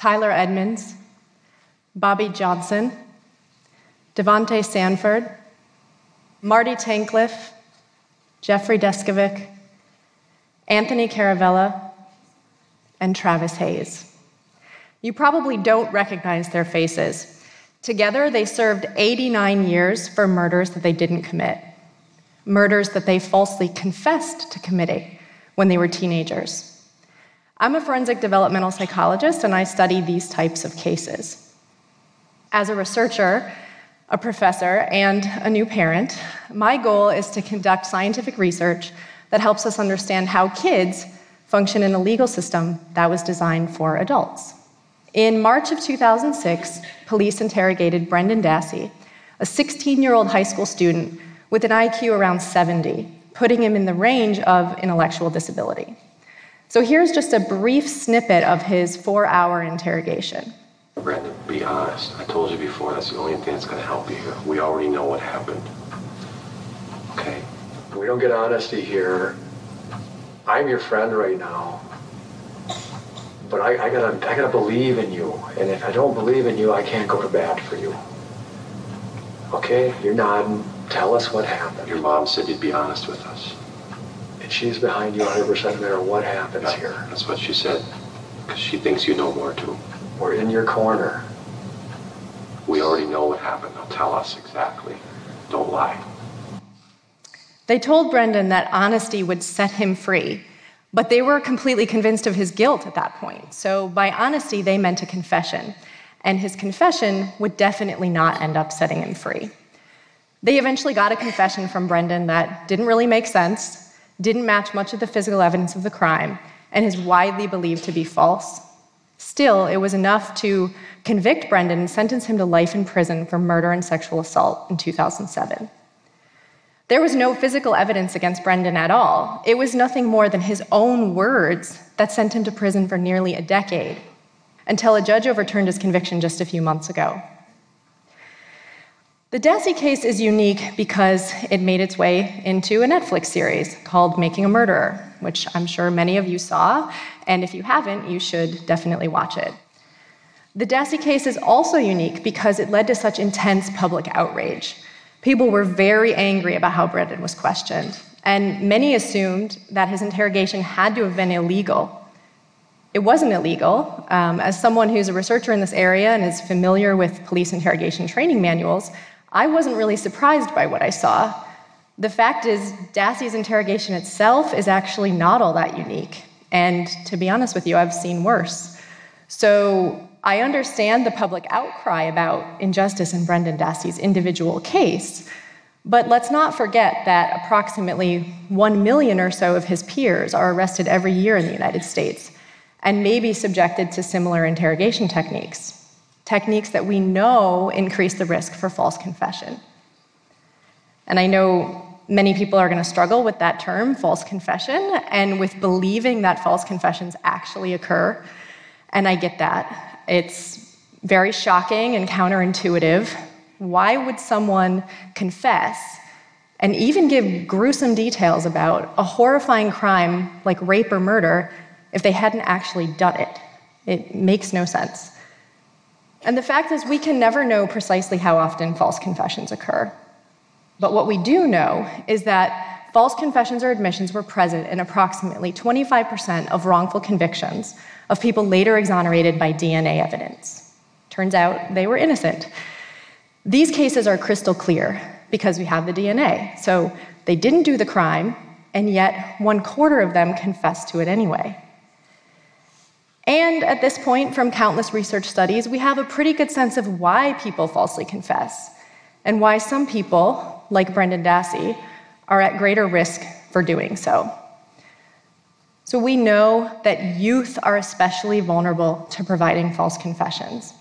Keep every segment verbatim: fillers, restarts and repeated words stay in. Tyler Edmonds, Bobby Johnson, Devonte Sanford, Marty Tankliff, Jeffrey Deskovic, Anthony Caravella, and Travis Hayes. You probably don't recognize their faces. Together, they served eighty-nine years for murders that they didn't commit, murders that they falsely confessed to committing when they were teenagers. I'm a forensic developmental psychologist, and I study these types of cases. As a researcher, a professor, and a new parent, my goal is to conduct scientific research that helps us understand how kids function in a legal system that was designed for adults. In March of two thousand six, police interrogated Brendan Dassey, a sixteen-year-old high school student with an I Q around seventy, putting him in the range of intellectual disability. So here's just a brief snippet of his four-hour interrogation. Brendan, be honest. I told you before, that's the only thing that's going to help you here. We already know what happened. Okay? If we don't get honesty here, I'm your friend right now. But I, I gotta, I gotta believe in you. And if I don't believe in you, I can't go to bat for you. Okay? You're nodding. Tell us what happened. Your mom said you'd be honest with us. And she's behind you one hundred percent no matter what happens that's, here. That's what she said. Because she thinks you know more, too. We're in your corner. We already know what happened. Now tell us exactly. Don't lie. They told Brendan that honesty would set him free, but they were completely convinced of his guilt at that point. So by honesty, they meant a confession, and his confession would definitely not end up setting him free. They eventually got a confession from Brendan that didn't really make sense, didn't match much of the physical evidence of the crime, and is widely believed to be false. Still, it was enough to convict Brendan and sentence him to life in prison for murder and sexual assault in two thousand seven. There was no physical evidence against Brendan at all. It was nothing more than his own words that sent him to prison for nearly a decade, until a judge overturned his conviction just a few months ago. The Dassey case is unique because it made its way into a Netflix series called Making a Murderer, which I'm sure many of you saw, and if you haven't, you should definitely watch it. The Dassey case is also unique because it led to such intense public outrage. People were very angry about how Brendan was questioned, and many assumed that his interrogation had to have been illegal. It wasn't illegal. Um, as someone who's a researcher in this area and is familiar with police interrogation training manuals, I wasn't really surprised by what I saw. The fact is, Dassey's interrogation itself is actually not all that unique. And to be honest with you, I've seen worse. So I understand the public outcry about injustice in Brendan Dassey's individual case, but let's not forget that approximately one million or so of his peers are arrested every year in the United States and may be subjected to similar interrogation techniques, techniques that we know increase the risk for false confession. And I know many people are going to struggle with that term, false confession, and with believing that false confessions actually occur. And I get that. It's very shocking and counterintuitive. Why would someone confess and even give gruesome details about a horrifying crime like rape or murder if they hadn't actually done it? It makes no sense. And the fact is, we can never know precisely how often false confessions occur. But what we do know is that false confessions or admissions were present in approximately twenty-five percent of wrongful convictions of people later exonerated by D N A evidence. Turns out they were innocent. These cases are crystal clear because we have the D N A. So they didn't do the crime, and yet one quarter of them confessed to it anyway. And at this point, from countless research studies, we have a pretty good sense of why people falsely confess and why some people, like Brendan Dassey, are at greater risk for doing so. So we know that youth are especially vulnerable to providing false confessions.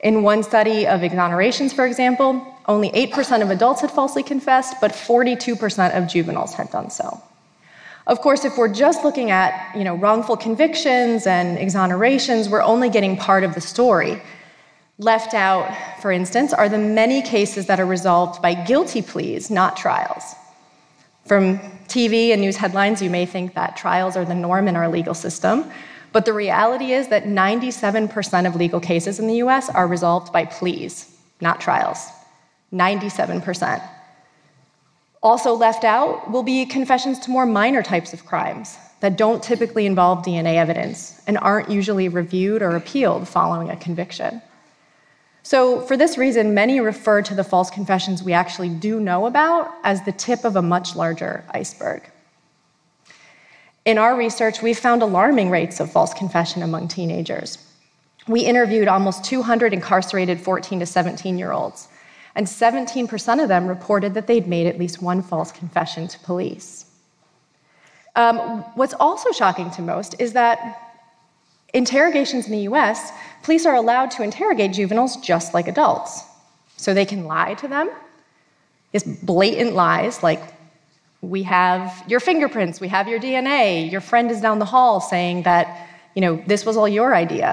In one study of exonerations, for example, only eight percent of adults had falsely confessed, but forty-two percent of juveniles had done so. Of course, if we're just looking at, you know, wrongful convictions and exonerations, we're only getting part of the story. Left out, for instance, are the many cases that are resolved by guilty pleas, not trials. From T V and news headlines, you may think that trials are the norm in our legal system, But the reality is that ninety-seven percent of legal cases in the U S are resolved by pleas, not trials. ninety-seven percent. Also left out will be confessions to more minor types of crimes that don't typically involve D N A evidence and aren't usually reviewed or appealed following a conviction. So for this reason, many refer to the false confessions we actually do know about as the tip of a much larger iceberg. In our research, we found alarming rates of false confession among teenagers. We interviewed almost two hundred incarcerated fourteen to seventeen-year-olds, and seventeen percent of them reported that they'd made at least one false confession to police. Um, what's also shocking to most is that interrogations in the U S, police are allowed to interrogate juveniles just like adults. So they can lie to them, just blatant lies like, we have your fingerprints, we have your D N A, your friend is down the hall saying that, you know, this was all your idea.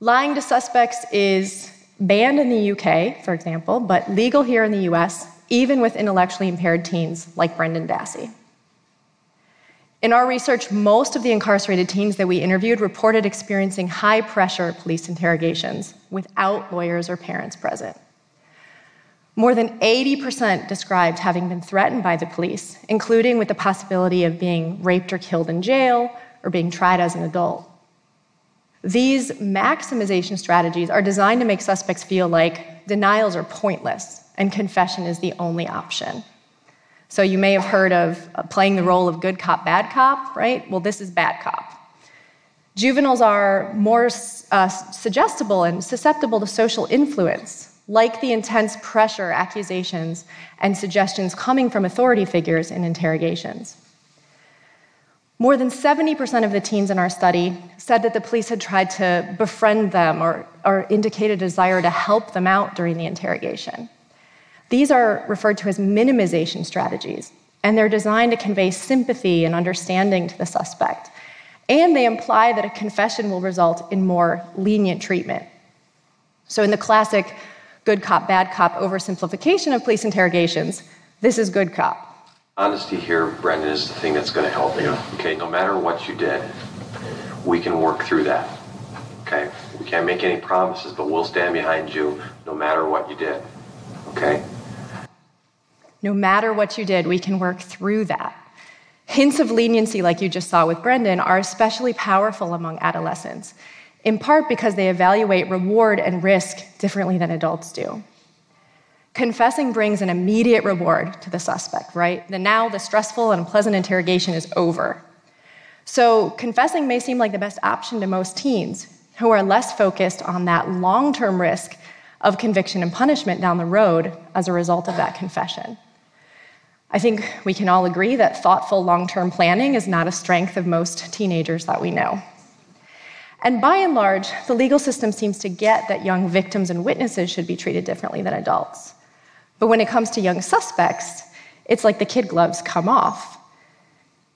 Lying to suspects is banned in the U K, for example, but legal here in the U S, even with intellectually impaired teens like Brendan Dassey. In our research, most of the incarcerated teens that we interviewed reported experiencing high-pressure police interrogations without lawyers or parents present. More than eighty percent described having been threatened by the police, including with the possibility of being raped or killed in jail or being tried as an adult. These maximization strategies are designed to make suspects feel like denials are pointless and confession is the only option. So you may have heard of playing the role of good cop, bad cop, right? Well, this is bad cop. Juveniles are more uh, suggestible and susceptible to social influence, like the intense pressure, accusations, and suggestions coming from authority figures in interrogations. More than seventy percent of the teens in our study said that the police had tried to befriend them or, or indicate a desire to help them out during the interrogation. These are referred to as minimization strategies, and they're designed to convey sympathy and understanding to the suspect. And they imply that a confession will result in more lenient treatment. So in the classic good cop, bad cop oversimplification of police interrogations, this is good cop. Honesty here, Brendan, is the thing that's going to help you. Okay, no matter what you did, we can work through that. Okay, we can't make any promises, but we'll stand behind you no matter what you did. Okay? No matter what you did, we can work through that. Hints of leniency, like you just saw with Brendan, are especially powerful among adolescents, in part because they evaluate reward and risk differently than adults do. Confessing brings an immediate reward to the suspect, right? And now the stressful and unpleasant interrogation is over. So confessing may seem like the best option to most teens, who are less focused on that long-term risk of conviction and punishment down the road as a result of that confession. I think we can all agree that thoughtful long-term planning is not a strength of most teenagers that we know. And by and large, the legal system seems to get that young victims and witnesses should be treated differently than adults. But when it comes to young suspects, it's like the kid gloves come off.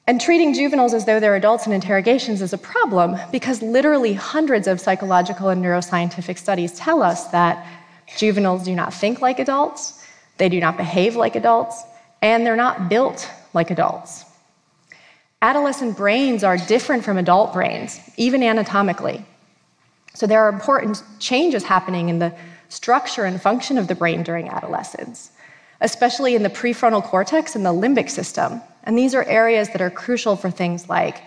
And treating juveniles as though they're adults in interrogations is a problem because literally hundreds of psychological and neuroscientific studies tell us that juveniles do not think like adults, they do not behave like adults, and they're not built like adults. Adolescent brains are different from adult brains, even anatomically. So there are important changes happening in the structure and function of the brain during adolescence, especially in the prefrontal cortex and the limbic system. And these are areas that are crucial for things like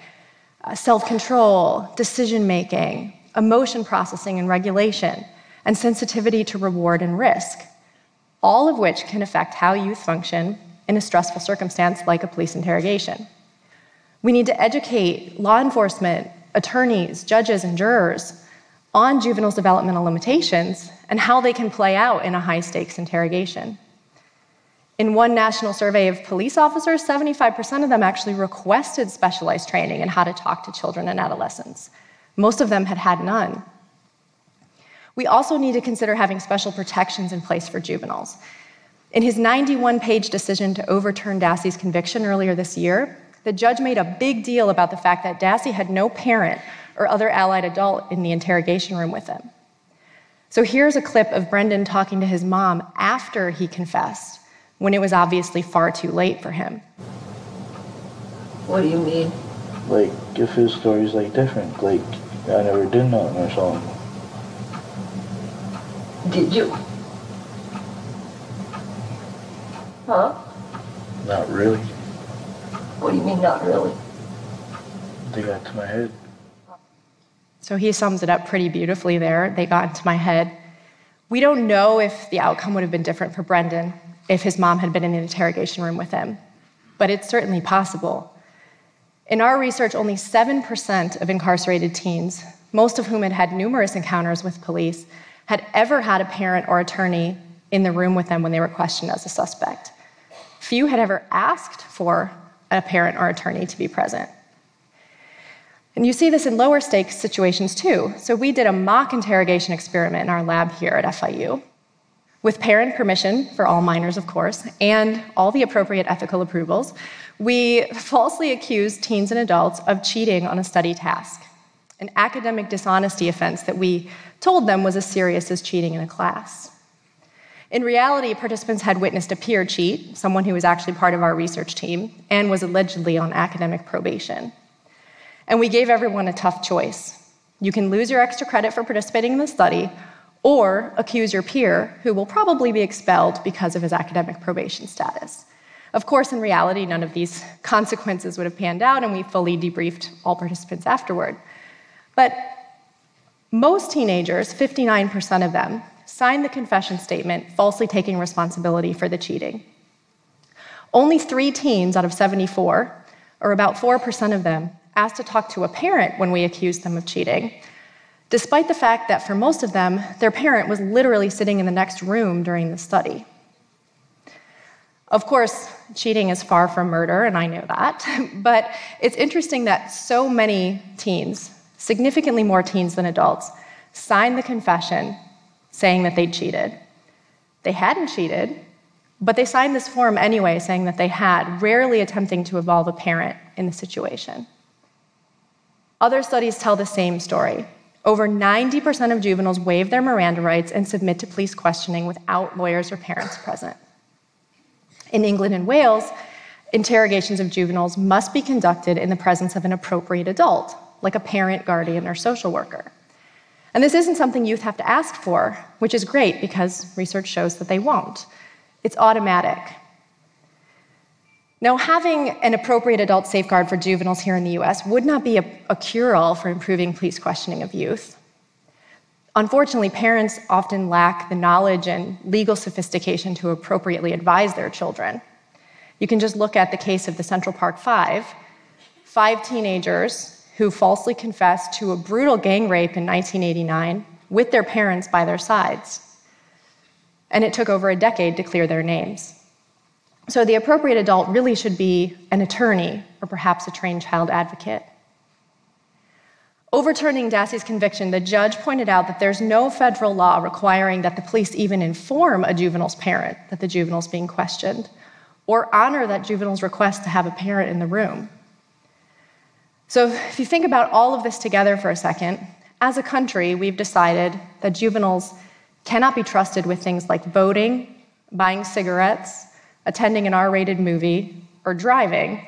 self-control, decision-making, emotion processing and regulation, and sensitivity to reward and risk, all of which can affect how youth function in a stressful circumstance like a police interrogation. We need to educate law enforcement, attorneys, judges, and jurors on juveniles' developmental limitations and how they can play out in a high-stakes interrogation. In one national survey of police officers, seventy-five percent of them actually requested specialized training in how to talk to children and adolescents. Most of them had had none. We also need to consider having special protections in place for juveniles. In his ninety-one page decision to overturn Dassey's conviction earlier this year, the judge made a big deal about the fact that Dassey had no parent or other allied adult in the interrogation room with him. So here's a clip of Brendan talking to his mom after he confessed, when it was obviously far too late for him. What do you mean? Like, if his story's, like, different, like, I never did nothing or something. Did you? Huh? Not really. What do you mean, not really? They got to my head. So he sums it up pretty beautifully there. They got into my head. We don't know if the outcome would have been different for Brendan if his mom had been in the interrogation room with him, but it's certainly possible. In our research, only seven percent of incarcerated teens, most of whom had had numerous encounters with police, had ever had a parent or attorney in the room with them when they were questioned as a suspect. Few had ever asked for a parent or attorney to be present. And you see this in lower stakes situations too. So we did a mock interrogation experiment in our lab here at F I U with parent permission, for all minors of course, and all the appropriate ethical approvals. We falsely accused teens and adults of cheating on a study task, an academic dishonesty offense that we told them was as serious as cheating in a class. In reality, participants had witnessed a peer cheat, someone who was actually part of our research team and was allegedly on academic probation. And we gave everyone a tough choice. You can lose your extra credit for participating in the study or accuse your peer, who will probably be expelled because of his academic probation status. Of course, in reality, none of these consequences would have panned out, and we fully debriefed all participants afterward. But most teenagers, fifty-nine percent of them, signed the confession statement falsely taking responsibility for the cheating. Only three teens out of seventy-four, or about four percent of them, asked to talk to a parent when we accused them of cheating, despite the fact that for most of them, their parent was literally sitting in the next room during the study. Of course, cheating is far from murder, and I know that, but it's interesting that so many teens, significantly more teens than adults, signed the confession saying that they cheated. They hadn't cheated, but they signed this form anyway saying that they had, rarely attempting to involve a parent in the situation. Other studies tell the same story. Over ninety percent of juveniles waive their Miranda rights and submit to police questioning without lawyers or parents present. In England and Wales, interrogations of juveniles must be conducted in the presence of an appropriate adult, like a parent, guardian, or social worker. And this isn't something youth have to ask for, which is great because research shows that they won't. It's automatic. Now, having an appropriate adult safeguard for juveniles here in the U S would not be a, a cure-all for improving police questioning of youth. Unfortunately, parents often lack the knowledge and legal sophistication to appropriately advise their children. You can just look at the case of the Central Park Five, five teenagers who falsely confessed to a brutal gang rape in nineteen eighty-nine with their parents by their sides. And it took over a decade to clear their names. So the appropriate adult really should be an attorney or perhaps a trained child advocate. Overturning Dassey's conviction, the judge pointed out that there's no federal law requiring that the police even inform a juvenile's parent that the juvenile's being questioned or honor that juvenile's request to have a parent in the room. So if you think about all of this together for a second, as a country, we've decided that juveniles cannot be trusted with things like voting, buying cigarettes, attending an R-rated movie, or driving,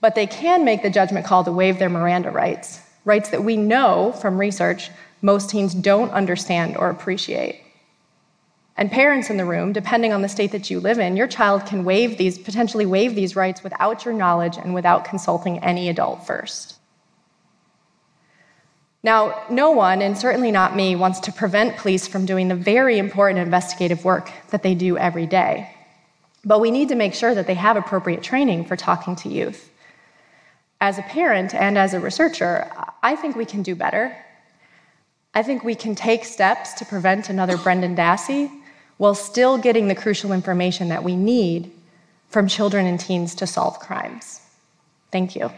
but they can make the judgment call to waive their Miranda rights, rights that we know from research most teens don't understand or appreciate. And parents in the room, depending on the state that you live in, your child can waive these, potentially waive these rights without your knowledge and without consulting any adult first. Now, no one, and certainly not me, wants to prevent police from doing the very important investigative work that they do every day. But we need to make sure that they have appropriate training for talking to youth. As a parent and as a researcher, I think we can do better. I think we can take steps to prevent another Brendan Dassey while still getting the crucial information that we need from children and teens to solve crimes. Thank you.